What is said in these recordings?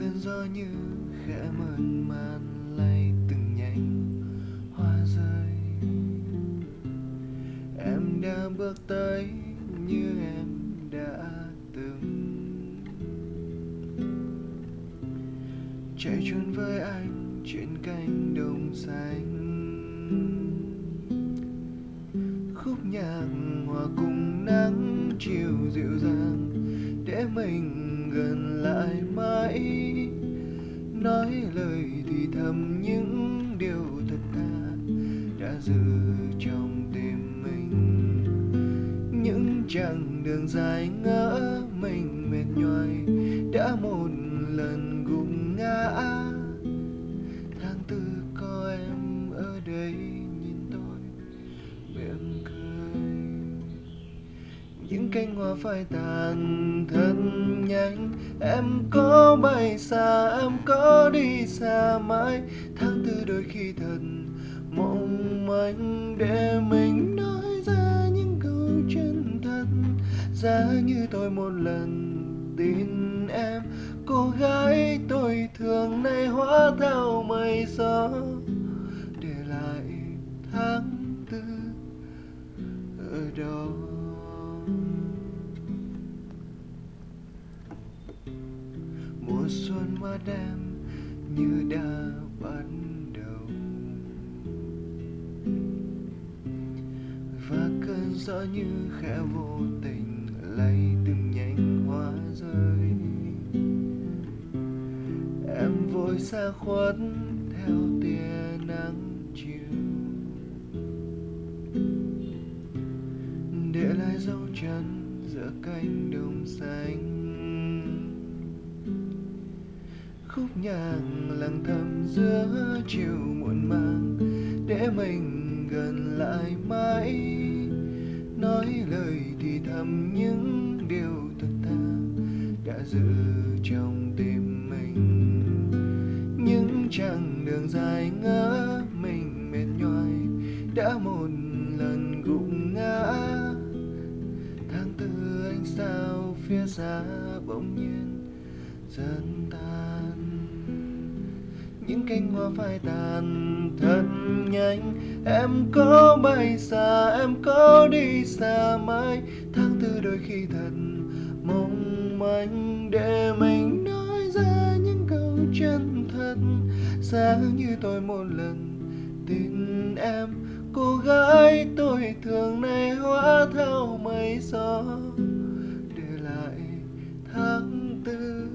cơn gió như khẽ mơn man lay từng nhánh hoa rơi. Em đã bước tới như em đã từng chạy trốn với anh trên cánh đồng xanh. Khúc nhạc hòa cùng nắng chiều dịu dàng để mình gần lại mãi, nói lời thì thầm những điều thật thà đã giữ trong tim mình. Những chặng đường dài ngỡ mình mệt nhoài đã một lần gục ngã. Tháng tư có em ở đây nhìn tôi mỉm cười. Những cánh hoa phai tàn thật nhanh, em có bay xa, em có đi xa mãi. Tháng tư đôi khi thật mong manh để mình nói ra những câu chân thật. Giá như tôi một lần tin em, cô gái tôi thường nay hóa thao mây gió, để lại tháng tư ở đó. Mùa xuân mắt em như đã bắt đầu, và cơn gió như khẽ vô tình lấy từng nhánh hoa rơi. Em vội xa khuất theo tia nắng chiều, để lại dấu chân giữa cánh đồng xanh. Khúc nhạc lặng thầm giữa chiều muộn màng để mình gần lại mãi, nói lời thì thầm những điều thật thà đã giữ trong tim mình. Những chặng đường dài ngỡ mình mệt nhoài đã một lần gục ngã. Tháng tư anh sao phía xa bỗng nhiên dần tan. Những cánh hoa phai tàn thật nhanh, em có bay xa, em có đi xa mãi. Tháng tư đôi khi thật mong manh để mình nói ra những câu chân thật. Giá như tôi một lần tin em, cô gái tôi thường nay hóa thao mây gió, để lại tháng tư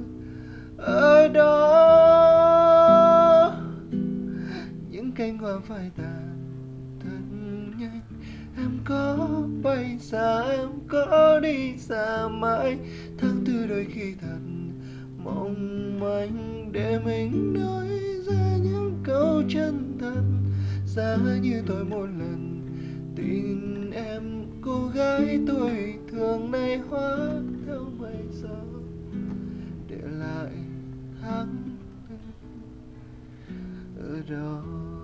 ở đó. Cánh hoa phai tàn thật nhanh, em có bay xa, em có đi xa mãi. Tháng tư đôi khi thật mong manh để mình nói ra những câu chân thật. Giá như tôi một lần tin em, cô gái tôi thường nay hóa theo mây gió, để lại tháng tư ở đó.